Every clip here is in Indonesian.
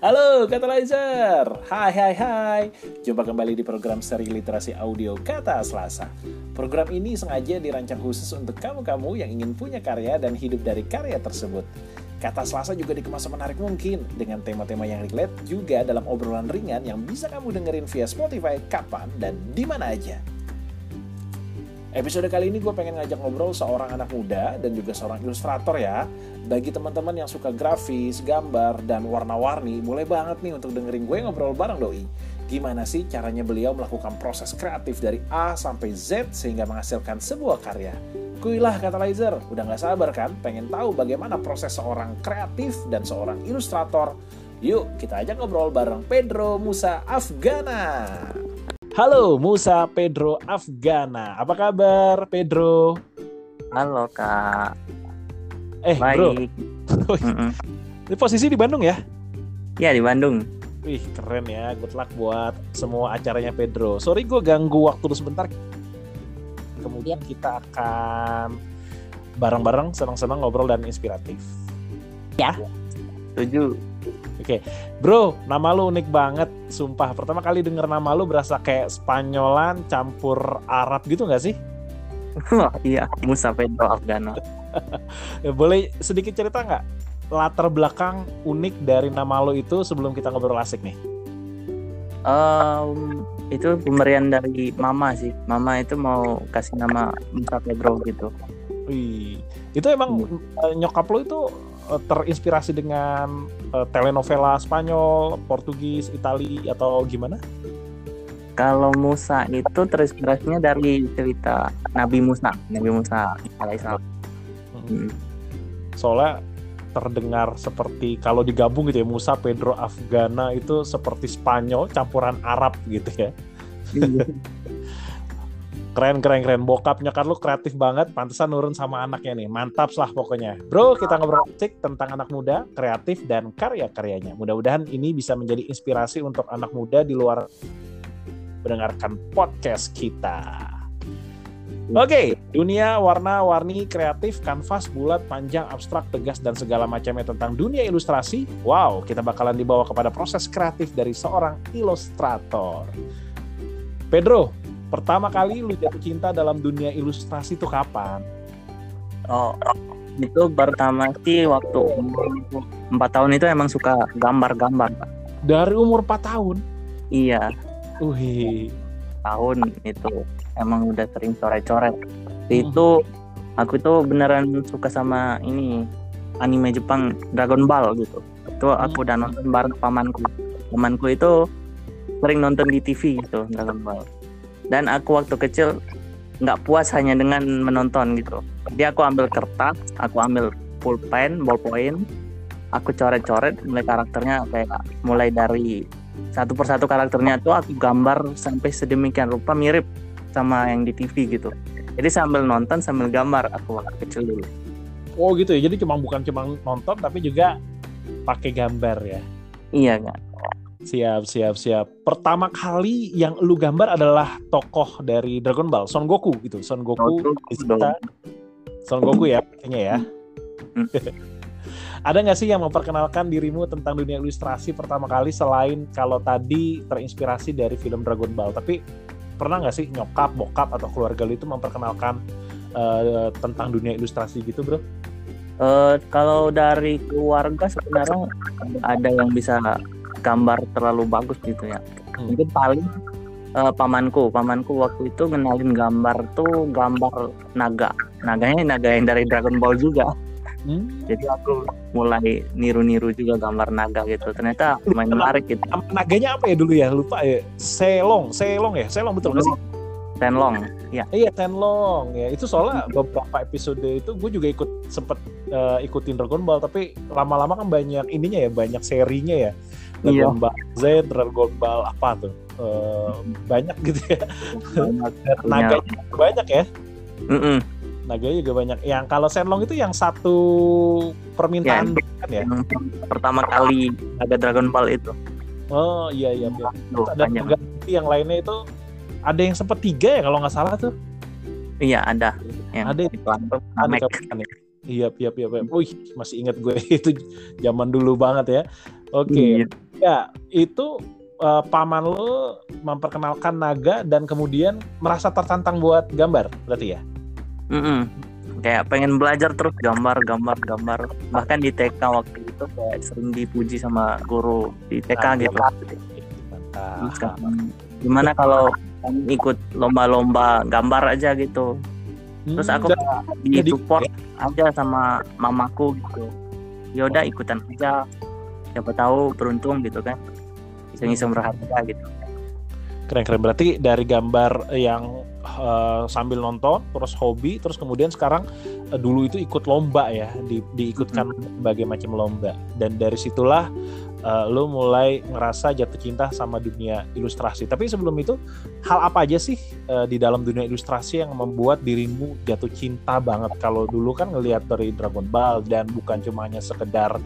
Halo Katalizer, hai, jumpa kembali di program seri literasi audio Kata Selasa. Program ini sengaja dirancang khusus untuk kamu-kamu yang ingin punya karya dan hidup dari karya tersebut. Kata Selasa juga dikemas semenarik mungkin dengan tema-tema yang relate juga dalam obrolan ringan yang bisa kamu dengerin via Spotify kapan dan di mana aja. Episode kali ini gue pengen ngajak ngobrol seorang anak muda dan juga seorang ilustrator ya. Bagi teman-teman yang suka grafis, gambar, dan warna-warni, boleh banget nih untuk dengerin gue ngobrol bareng doi. Gimana sih caranya beliau melakukan proses kreatif dari A sampai Z sehingga menghasilkan sebuah karya? Kuilah Katalizer, udah gak sabar kan? Pengen tahu bagaimana proses seorang kreatif dan seorang ilustrator? Yuk kita ajak ngobrol bareng Pedro Musa Afghana. Halo Musa Pedro Afghana, apa kabar Pedro? Halo Kak. Baik. Bro, ini posisi di Bandung ya? Iya di Bandung. Wih keren ya, good luck buat semua acaranya Pedro. Sorry gue ganggu waktu lu sebentar. Kemudian kita akan bareng-bareng senang-senang ngobrol dan inspiratif. Ya. Setuju. Oke, bro, nama lu unik banget, sumpah. Pertama kali denger nama lu berasa kayak Spanyolan campur Arab gitu nggak sih? Iya, Musa Pedro Afghana. Boleh sedikit cerita nggak latar belakang unik dari nama lu itu sebelum kita ngobrol asik nih? Itu pemberian dari mama sih. Mama itu mau kasih nama Musa Pedro gitu. Wih, itu emang nyokap lu itu terinspirasi dengan telenovela Spanyol, Portugis, Itali atau gimana? Kalau Musa itu terinspirasinya dari cerita Nabi Musa alaihissalam. Soalnya terdengar seperti kalau digabung gitu ya, Musa Pedro Afghana itu seperti Spanyol campuran Arab gitu ya. Keren. Bokap nyokap lu kreatif banget. Pantesan nurun sama anaknya nih. Mantap lah pokoknya. Bro, kita ngobrol cek tentang anak muda, kreatif, dan karya-karyanya. Mudah-mudahan ini bisa menjadi inspirasi untuk anak muda di luar mendengarkan podcast kita. Oke, dunia warna-warni kreatif, kanvas, bulat, panjang, abstrak, tegas, dan segala macamnya tentang dunia ilustrasi. Wow, kita bakalan dibawa kepada proses kreatif dari seorang ilustrator. Pedro, pertama kali lu jatuh cinta dalam dunia ilustrasi itu kapan? Oh, itu pertama sih waktu umur 4 tahun itu emang suka gambar-gambar, Pak. Dari umur 4 tahun? Iya. Tahun itu emang udah sering coret-coret. Itu aku tuh beneran suka sama ini anime Jepang Dragon Ball gitu. Itu aku udah nonton bareng pamanku. Pamanku itu sering nonton di TV gitu Dragon Ball. Dan aku waktu kecil nggak puas hanya dengan menonton gitu. Jadi aku ambil kertas, aku ambil pulpen, ballpoint, aku coret-coret mulai karakternya, kayak mulai dari satu persatu karakternya tuh aku gambar sampai sedemikian rupa mirip sama yang di TV gitu. Jadi sambil nonton sambil gambar aku waktu kecil dulu. Oh gitu ya. Jadi bukan cuma nonton tapi juga pakai gambar ya. Iya kan. Siap. Pertama kali yang lu gambar adalah tokoh dari Dragon Ball, Son Goku. Son Goku ya, kayaknya ya. Ada nggak sih yang memperkenalkan dirimu tentang dunia ilustrasi pertama kali selain kalau tadi terinspirasi dari film Dragon Ball? Tapi pernah nggak sih nyokap, bokap atau keluarga lu itu memperkenalkan tentang dunia ilustrasi gitu, bro? Kalau dari keluarga sebenarnya ada yang bisa gambar terlalu bagus gitu ya. Mungkin paling pamanku waktu itu kenalin gambar naganya yang dari Dragon Ball juga. Jadi aku mulai niru-niru juga gambar naga gitu. Ternyata lumayan menarik gitu. Naganya apa ya dulu ya, lupa ya. Shenlong betul nggak sih? Shenlong ya. Iya Shenlong ya. Itu soalnya beberapa episode itu gue juga ikutin Dragon Ball, tapi lama-lama kan banyak ininya ya, banyak serinya ya. Dragon Ball Z, Dragon Ball apa tuh? Banyak gitu ya. Naganya juga banyak ya. Naganya juga banyak. Yang kalau Shenlong itu yang satu permintaan kan ya. Pertama kali ada Dragon Ball itu. Oh iya. Ada pengganti yang lainnya itu ada yang sempat 3 ya kalau nggak salah tuh. Iya ada. Yang ada itu. Ada. Iya. Wih, masih ingat gue itu zaman dulu banget ya. Oke. Ya, itu paman lo memperkenalkan naga dan kemudian merasa tertantang buat gambar, berarti ya? Kayak pengen belajar terus gambar. Bahkan di TK waktu itu kayak sering dipuji sama guru di TK gitu. Mantap. Gimana kalau ikut lomba-lomba gambar aja gitu. Terus aku di support aja sama mamaku gitu. Yaudah ikutan aja. Siapa tahu beruntung gitu kan. Iseng-iseng berharga gitu. Keren-keren. Berarti dari gambar yang sambil nonton, terus hobi, terus kemudian sekarang dulu itu ikut lomba ya, diikutkan berbagai macam lomba. Dan dari situlah lo mulai ngerasa jatuh cinta sama dunia ilustrasi. Tapi sebelum itu, hal apa aja sih di dalam dunia ilustrasi yang membuat dirimu jatuh cinta banget? Kalau dulu kan ngelihat dari Dragon Ball dan bukan cuma hanya sekedar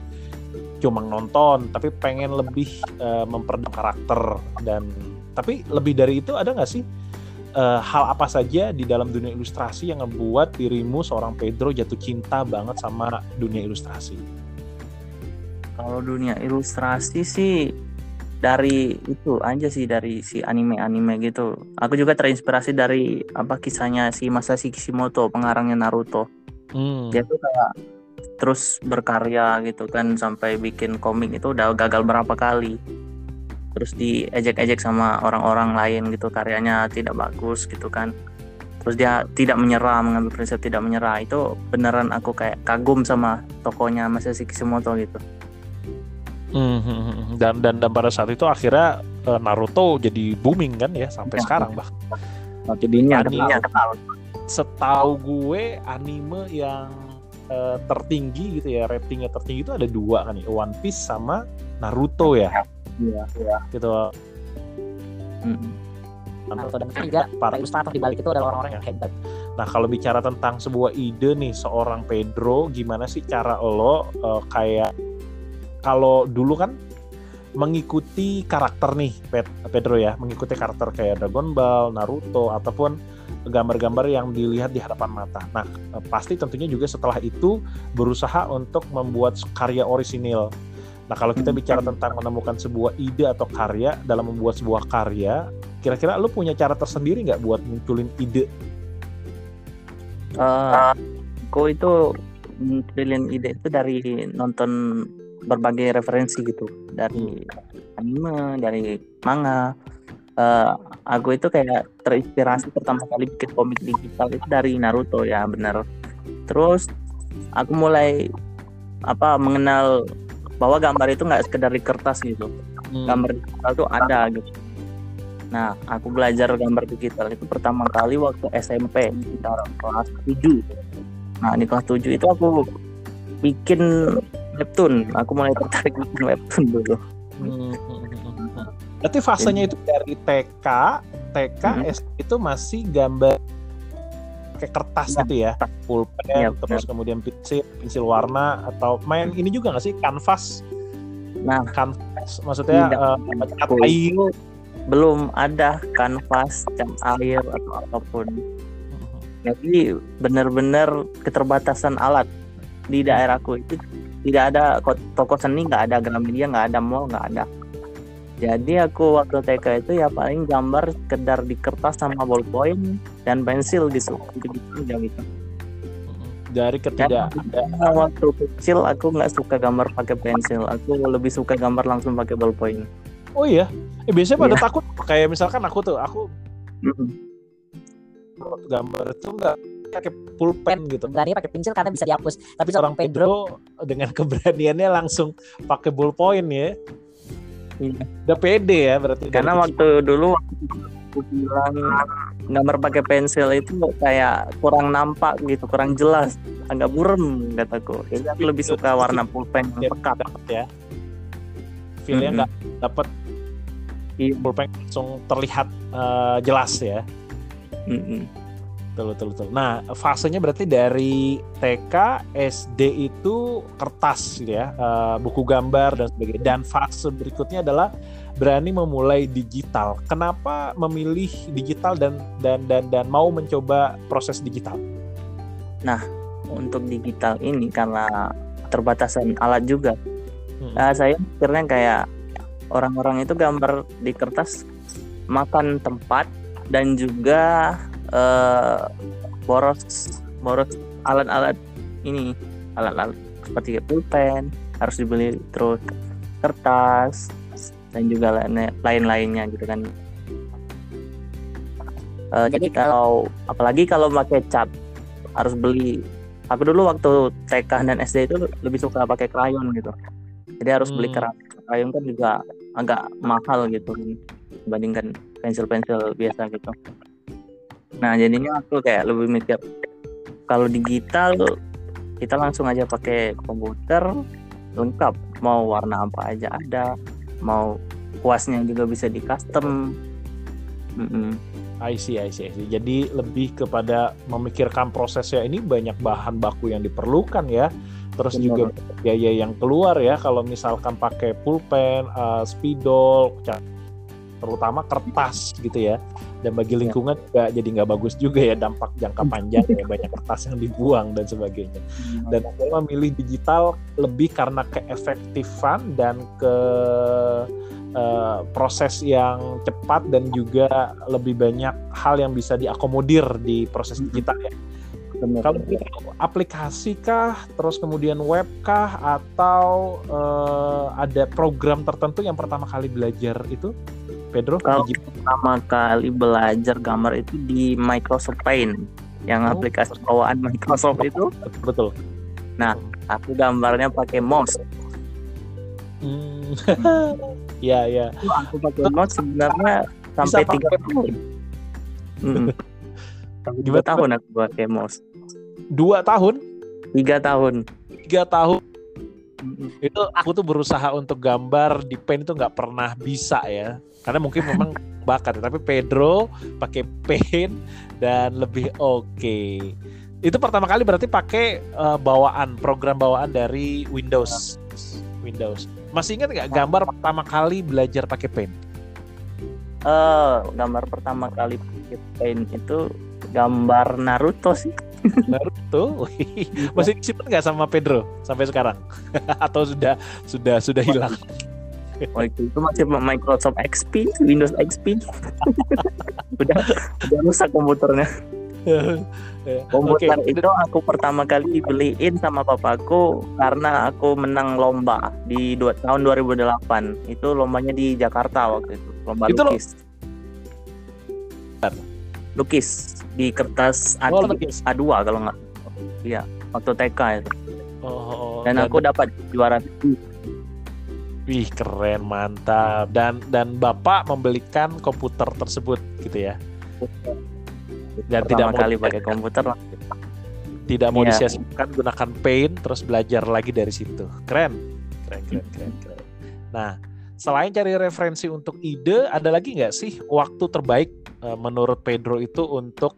cuma nonton, tapi pengen lebih memperdalam karakter. Dan tapi lebih dari itu ada nggak sih? Hal apa saja di dalam dunia ilustrasi yang membuat dirimu seorang Pedro jatuh cinta banget sama dunia ilustrasi? Kalau dunia ilustrasi sih dari itu aja sih, dari si anime-anime gitu. Aku juga terinspirasi dari kisahnya si Masashi Kishimoto, pengarangnya Naruto. Dia tuh kayak terus berkarya gitu kan, sampai bikin komik itu udah gagal berapa kali. Terus diejek-ejek sama orang-orang lain gitu, karyanya tidak bagus gitu kan. Terus dia tidak menyerah, mengambil prinsip tidak menyerah. Itu beneran aku kayak kagum sama tokonya Masashi Kishimoto gitu. Dan pada saat itu akhirnya Naruto jadi booming kan ya sampai sekarang bah. Jadinya kenal. Setahu gue anime yang tertinggi gitu ya, ratingnya tertinggi itu ada dua kan ya, One Piece sama Naruto ya. Iya. Gitu. Naruto dan juga para ilustrator di balik itu adalah orang-orang yang hebat. Nah, kalau bicara tentang sebuah ide nih seorang Pedro, gimana sih cara lo kayak kalau dulu kan mengikuti karakter nih Pedro ya, mengikuti karakter kayak Dragon Ball, Naruto ataupun gambar-gambar yang dilihat di hadapan mata. Nah, pasti tentunya juga setelah itu berusaha untuk membuat karya orisinil. Nah, kalau kita bicara tentang menemukan sebuah ide atau karya, dalam membuat sebuah karya, kira-kira lu punya cara tersendiri nggak buat munculin ide? Aku itu munculin ide itu dari nonton berbagai referensi gitu, dari anime, dari manga. Aku itu kayak terinspirasi pertama kali bikin komik digital itu dari Naruto ya, benar. Terus aku mulai mengenal bahwa gambar itu nggak sekedar di kertas gitu, gambar digital tuh ada gitu. Nah, aku belajar gambar digital itu pertama kali waktu SMP, dalam kelas 7. Nah, di kelas 7 itu aku bikin Neptune, aku mulai tertarik bikin Neptune dulu. Berarti fasenya itu dari TK SD itu masih gambar pakai kertas gitu ya, pulpen, terus kemudian pensil warna, atau main ini juga nggak sih, kanvas? Nah, kanvas maksudnya cat air, belum ada kanvas, cat air atau apapun. Jadi benar-benar keterbatasan alat di daerahku itu, tidak ada toko seni, nggak ada Gramedia, nggak ada mall, nggak ada. Jadi aku waktu TK itu ya paling gambar sekedar di kertas sama ballpoint dan pensil gitu. Dari ketidakadaan waktu kecil aku nggak suka gambar pakai pensil, aku lebih suka gambar langsung pakai ballpoint. Oh iya, biasanya pada takut kayak misalkan aku gambar itu nggak pakai pulpen gitu. Berani pakai pensil karena bisa dihapus. Tapi seorang Pedro dengan keberaniannya langsung pakai ballpoint ya. Udah pede ya berarti. Karena waktu dulu aku bilang gambar pakai pensil itu kayak kurang nampak gitu, kurang jelas, agak burem kataku. Jadi aku lebih suka warna pulpen yang pekat ya. Feelnya nggak dapat pulpen langsung terlihat jelas ya. Betul. Nah, fasenya berarti dari TK, SD itu kertas gitu ya, buku gambar dan sebagainya. Dan fase berikutnya adalah berani memulai digital. Kenapa memilih digital dan mau mencoba proses digital? Nah, untuk digital ini karena keterbatasan alat juga. Saya akhirnya kayak orang-orang itu gambar di kertas makan tempat dan juga boros alat-alat ini, alat-alat seperti pulpen harus dibeli, terus kertas dan juga lain-lainnya gitu kan. Jadi kalau apalagi kalau pakai cap harus beli. Aku dulu waktu TK dan SD itu lebih suka pakai krayon gitu. Jadi harus beli krayon kan juga agak mahal gitu dibandingkan pensil-pensil biasa gitu. Nah jadinya aku kayak lebih mikir kalau digital kita langsung aja pakai komputer lengkap, mau warna apa aja ada, mau kuasnya juga bisa di custom. I see. Jadi lebih kepada memikirkan prosesnya, ini banyak bahan baku yang diperlukan ya. Terus juga biaya yang keluar ya kalau misalkan pakai pulpen, spidol, terutama kertas gitu ya. Dan bagi lingkungan juga jadi nggak bagus juga ya, dampak jangka panjang ya, banyak kertas yang dibuang dan sebagainya. Dan saya memilih digital lebih karena keefektifan dan ke proses yang cepat dan juga lebih banyak hal yang bisa diakomodir di proses digital ya. Kalau aplikasi kah, terus kemudian web kah, atau ada program tertentu yang pertama kali belajar itu, Pedro? Kalau pertama kali belajar gambar itu di Microsoft Paint, yang aplikasi bawaan Microsoft itu. Betul. Nah, aku gambarnya pakai mouse. Ya. Aku pakai mouse sebenarnya sampai 3 tahun. 2 tahun aku pakai mouse. 2 tahun? 3 tahun. 3 tahun. Itu aku tuh berusaha untuk gambar di pen itu nggak pernah bisa ya. Karena mungkin memang bakat. Tapi Pedro pakai pen dan lebih oke. Itu pertama kali berarti pakai program bawaan dari Windows. Masih ingat nggak gambar pertama kali belajar pakai pen? Gambar pertama kali pakai pen itu gambar Naruto sih. Naruto? Masih disimpan nggak sama Pedro sampai sekarang? Atau sudah hilang? Waktu itu masih Microsoft XP, Windows XP. udah rusak komputernya. Komputer itu aku pertama kali beliin sama papaku karena aku menang lomba di tahun 2008. Itu lombanya di Jakarta waktu itu, lomba lukis di kertas A2 kalau nggak. Iya, waktu TK itu. Dan aku dapat juara. Wih, keren, mantap. Dan Bapak membelikan komputer tersebut gitu ya. Dan pertama tidak kali pakai komputer lah. Tidak mau disia-siakan, gunakan Paint, terus belajar lagi dari situ. Keren. Nah, selain cari referensi untuk ide, ada lagi nggak sih waktu terbaik menurut Pedro itu untuk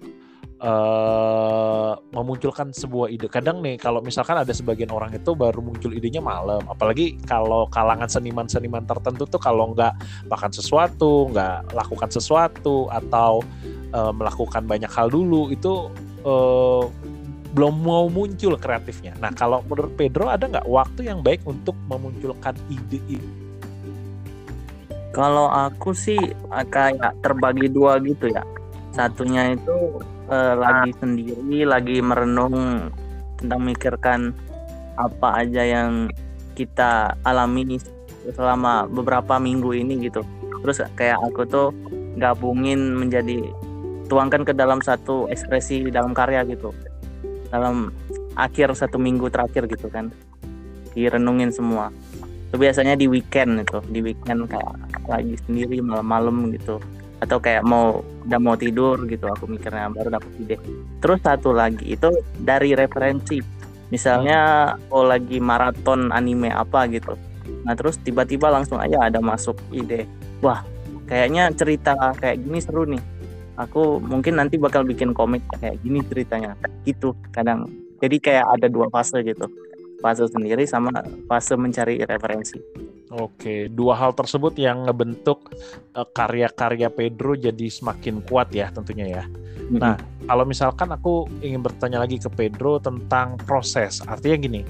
memunculkan sebuah ide? Kadang nih kalau misalkan ada sebagian orang itu baru muncul idenya malam, apalagi kalau kalangan seniman-seniman tertentu tuh kalau nggak makan sesuatu, nggak lakukan sesuatu, atau melakukan banyak hal dulu, itu belum mau muncul kreatifnya. Nah kalau menurut Pedro ada nggak waktu yang baik untuk memunculkan ide ini? Kalau aku sih kayak terbagi 2 gitu ya. Satunya itu lagi sendiri, lagi merenung tentang mikirkan apa aja yang kita alami selama beberapa minggu ini gitu. Terus kayak aku tuh gabungin menjadi, tuangkan ke dalam satu ekspresi dalam karya gitu, dalam akhir 1 minggu terakhir gitu kan, direnungin semua. Itu biasanya di weekend gitu, di weekend kayak lagi sendiri malam-malam gitu, atau kayak udah mau tidur gitu aku mikirnya, baru dapat ide. Terus satu lagi itu dari referensi, misalnya lagi maraton anime apa gitu, nah terus tiba-tiba langsung aja ada masuk ide, wah kayaknya cerita kayak gini seru nih, aku mungkin nanti bakal bikin komik kayak gini ceritanya gitu. Kadang jadi kayak ada 2 fase gitu, fase sendiri sama fase mencari referensi. Oke, 2 hal tersebut yang ngebentuk karya-karya Pedro jadi semakin kuat ya tentunya ya. Nah, Kalau misalkan aku ingin bertanya lagi ke Pedro tentang proses, artinya gini,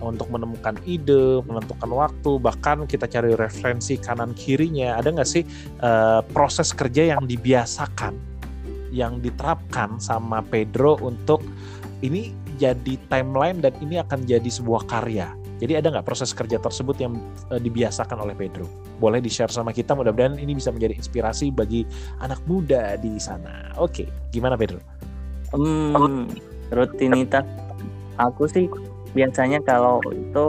untuk menemukan ide, menentukan waktu, bahkan kita cari referensi kanan kirinya, ada nggak sih proses kerja yang dibiasakan, yang diterapkan sama Pedro untuk ini jadi timeline dan ini akan jadi sebuah karya? Jadi ada nggak proses kerja tersebut yang dibiasakan oleh Pedro? Boleh di-share sama kita, mudah-mudahan ini bisa menjadi inspirasi bagi anak muda di sana. Oke, gimana Pedro? Rutinitas aku sih biasanya kalau itu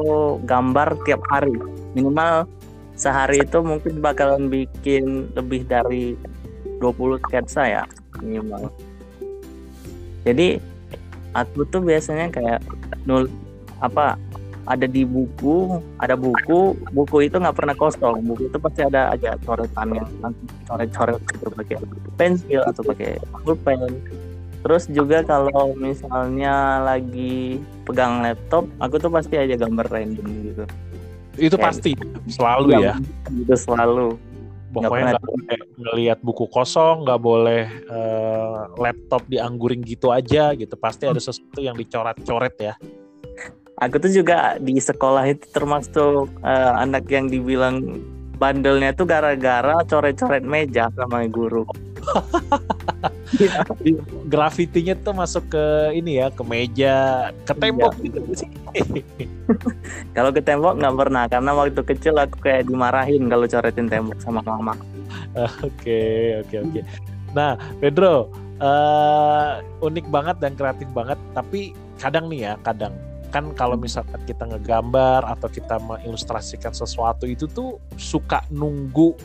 gambar tiap hari. Minimal sehari itu mungkin bakalan bikin lebih dari 20 sketsa ya, minimal. Jadi aku tuh biasanya kayak ada buku itu nggak pernah kosong, buku itu pasti ada aja coretannya, coret-coret gitu pakai pensil atau pakai pulpen. Terus juga kalau misalnya lagi pegang laptop, aku tuh pasti aja gambar random gitu. Itu kayak pasti selalu ya, itu selalu. Pokoknya nggak boleh ngelihat buku kosong, nggak boleh laptop diangguring gitu aja gitu, pasti ada sesuatu yang dicoret-coret ya. Aku tuh juga di sekolah itu termasuk anak yang dibilang bandelnya tuh gara-gara coret-coret meja sama guru. Grafitinya tuh masuk ke ini ya, ke meja, ke tembok gitu sih. Kalau ke tembok nggak pernah, karena waktu kecil aku kayak dimarahin kalau coretin tembok sama mama. Oke. Nah, Pedro, unik banget dan kreatif banget, tapi kadang kan kalau misalkan kita ngegambar atau kita mengilustrasikan sesuatu itu tuh suka nunggu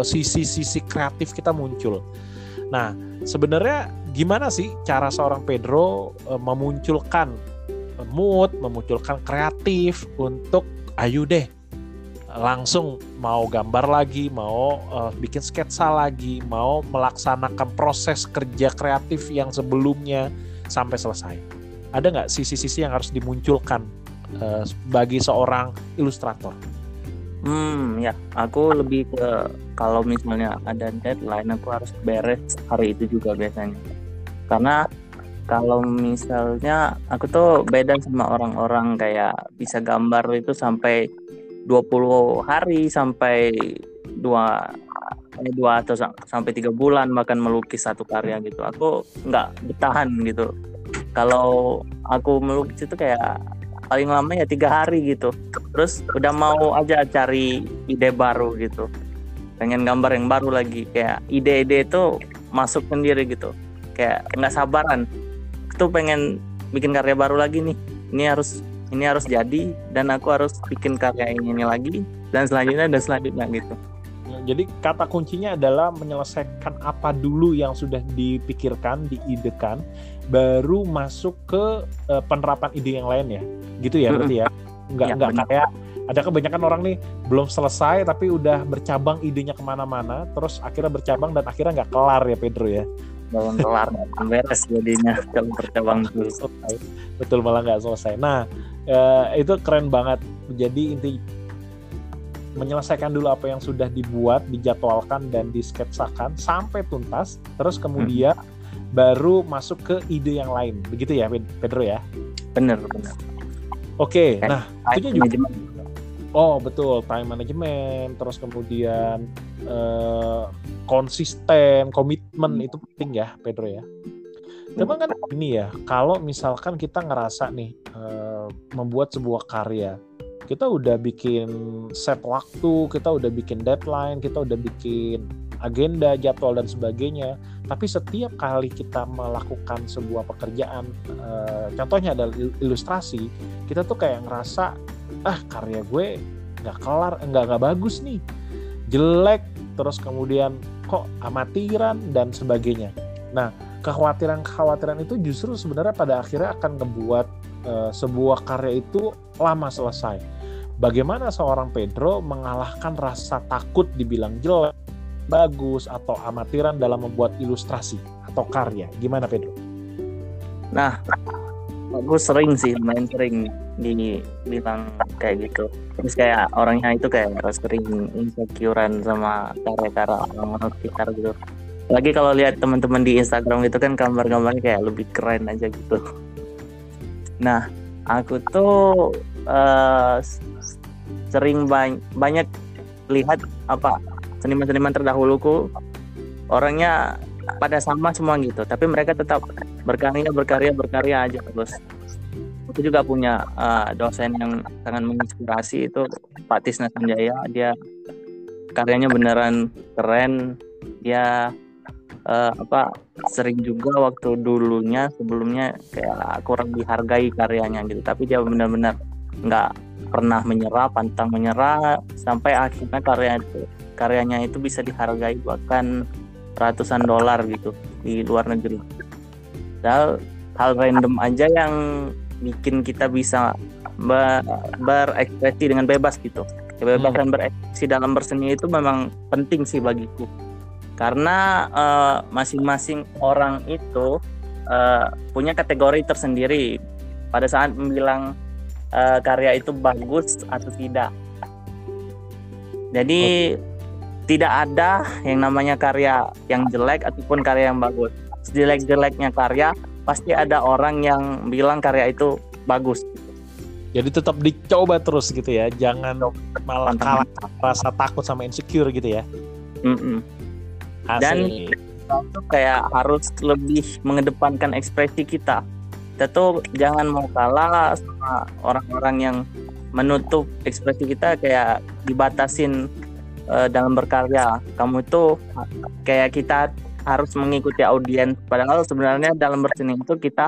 sisi-sisi kreatif kita muncul. Nah, sebenarnya gimana sih cara seorang Pedro memunculkan mood, memunculkan kreatif untuk ayo deh langsung mau gambar lagi, mau bikin sketsa lagi, mau melaksanakan proses kerja kreatif yang sebelumnya sampai selesai? Ada nggak sisi-sisi yang harus dimunculkan bagi seorang ilustrator? Ya, aku lebih ke kalau misalnya ada deadline, aku harus beres hari itu juga biasanya. Karena kalau misalnya aku tuh beda sama orang-orang kayak bisa gambar itu sampai 20 hari sampai 2 atau sampai 3 bulan bahkan melukis satu karya gitu. Aku nggak bertahan gitu. Kalau aku melukis itu kayak paling lama ya 3 hari gitu. Terus udah mau aja cari ide baru gitu. Pengen gambar yang baru lagi. Kayak ide-ide itu masuk sendiri gitu. Kayak nggak sabaran. Itu pengen bikin karya baru lagi nih. Ini harus jadi dan aku harus bikin karya ini lagi dan selanjutnya gitu. Jadi kata kuncinya adalah menyelesaikan apa dulu yang sudah dipikirkan, diidekan, baru masuk ke penerapan ide yang lain ya. Gitu ya berarti ya. Enggak kayak ada kebanyakan orang nih belum selesai tapi udah bercabang idenya kemana-mana, terus akhirnya bercabang dan akhirnya nggak kelar ya Pedro ya. Belum kelar, belum beres jadinya kalau bercabang dulu. Betul, malah nggak selesai. Nah, itu keren banget. Jadi inti menyelesaikan dulu apa yang sudah dibuat, dijadwalkan dan disketsakan sampai tuntas, terus kemudian baru masuk ke ide yang lain. Begitu ya Pedro ya? Benar. Oke, nah itu juga management. Oh betul, time management, terus kemudian konsisten, komitmen itu penting ya Pedro ya. Cuman kan ini ya, kalau misalkan kita ngerasa nih membuat sebuah karya, kita udah bikin set waktu, kita udah bikin deadline, kita udah bikin agenda, jadwal, dan sebagainya. Tapi setiap kali kita melakukan sebuah pekerjaan, contohnya adalah ilustrasi, kita tuh kayak ngerasa, karya gue nggak kelar, nggak bagus nih, jelek, terus kemudian kok amatiran, dan sebagainya. Nah, kekhawatiran-kekhawatiran itu justru sebenarnya pada akhirnya akan membuat sebuah karya itu lama selesai. Bagaimana seorang Pedro mengalahkan rasa takut dibilang jelek, bagus, atau amatiran dalam membuat ilustrasi atau karya? Gimana Pedro? Nah, aku sering dibilang kayak gitu. Terus kayak orangnya itu kayak sering insecurean sama karya-karya orang sekitar gitu. Lagi kalau lihat teman-teman di Instagram itu kan gambar-gambarnya kayak lebih keren aja gitu. Nah, aku tuh sering banyak lihat apa seniman-seniman terdahuluku orangnya pada sama semua gitu, tapi mereka tetap berkarya aja terus. Aku juga punya dosen yang sangat menginspirasi itu Pak Tisna Sanjaya. Dia karyanya beneran keren. Dia sering juga waktu dulunya sebelumnya kayak kurang dihargai karyanya gitu, tapi dia benar-benar nggak pernah menyerah, pantang menyerah sampai akhirnya karyanya itu bisa dihargai bahkan ratusan dolar gitu di luar negeri. Padahal hal random aja yang bikin kita bisa berekspresi dengan bebas gitu. Kebebasan berekspresi dalam berseni itu memang penting sih bagiku, karena masing-masing orang itu punya kategori tersendiri pada saat bilang karya itu bagus atau tidak. Jadi tidak ada yang namanya karya yang jelek ataupun karya yang bagus. Sejelek-jeleknya karya pasti ada orang yang bilang karya itu bagus. Jadi tetap dicoba terus gitu ya, jangan malah kalah rasa takut sama insecure gitu ya. Dan kita tuh kayak harus lebih mengedepankan ekspresi kita tuh jangan mau kalah sama orang-orang yang menutup ekspresi kita, kayak dibatasin dalam berkarya. Kamu tuh kayak kita harus mengikuti audiens, padahal sebenarnya dalam berseni itu kita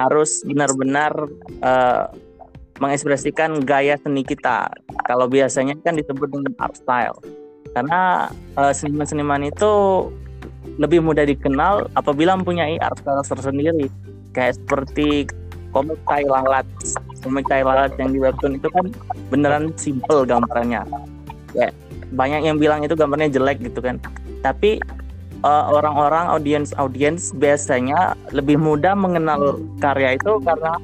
harus benar-benar mengekspresikan gaya seni kita. Kalau biasanya kan disebut dengan art style, karena seniman-seniman itu lebih mudah dikenal apabila mempunyai art style tersendiri, kayak seperti komik tai lalat yang di webtoon itu kan beneran simple gambarnya. Ya, banyak yang bilang itu gambarnya jelek gitu kan, tapi orang-orang audiens biasanya lebih mudah mengenal karya itu karena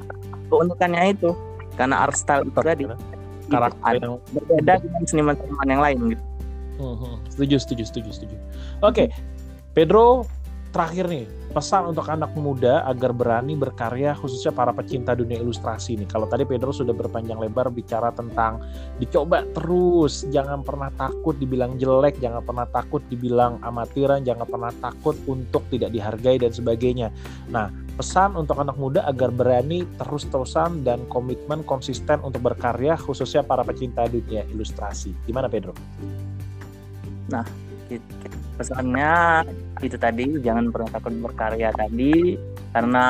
keunikannya itu, karena art style itu tadi karakter yang berbeda dengan seniman-seniman yang lain gitu. Setuju. Oke. Pedro, terakhir nih, pesan untuk anak muda agar berani berkarya, khususnya para pecinta dunia ilustrasi nih. Kalau tadi Pedro sudah berpanjang lebar bicara tentang dicoba terus, jangan pernah takut dibilang jelek, jangan pernah takut dibilang amatiran, jangan pernah takut untuk tidak dihargai dan sebagainya. Nah, pesan untuk anak muda agar berani terus-terusan dan komitmen konsisten untuk berkarya, khususnya para pecinta dunia ilustrasi. Gimana Pedro? Nah, pesannya itu tadi, jangan pernah takut berkarya tadi, karena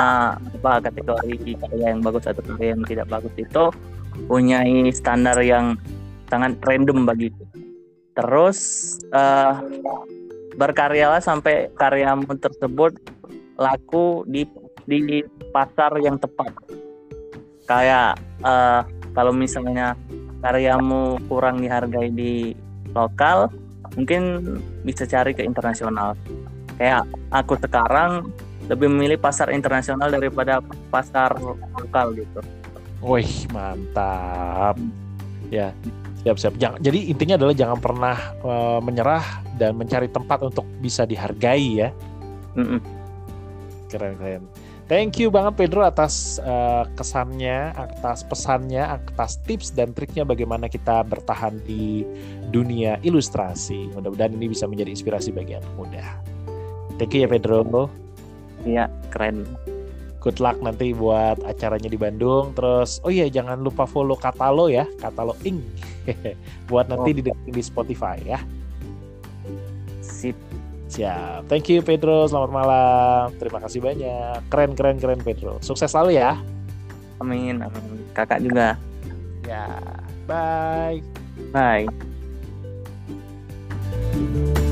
kategori karya yang bagus atau karya yang tidak bagus itu punya standar yang sangat random bagi itu. Terus berkaryalah sampai karyamu tersebut laku di pasar yang tepat. Kayak kalau misalnya karyamu kurang dihargai di lokal, mungkin bisa cari ke internasional. Kayak aku sekarang lebih memilih pasar internasional daripada pasar lokal gitu. Wih, mantap. Ya, siap-siap. Jadi intinya adalah jangan pernah menyerah dan mencari tempat untuk bisa dihargai ya. Keren. Thank you banget Pedro atas kesannya, atas pesannya, atas tips dan triknya bagaimana kita bertahan di dunia ilustrasi. Mudah-mudahan ini bisa menjadi inspirasi bagi anak muda. Thank you ya Pedro. Iya, keren. Good luck nanti buat acaranya di Bandung. Terus, jangan lupa follow Katalo ya, Katalo Inc. buat nanti didengar di Spotify ya. Sip. Siap, thank you Pedro, selamat malam. Terima kasih banyak, keren Pedro. Sukses selalu ya. Amin, kakak juga. Ya, bye.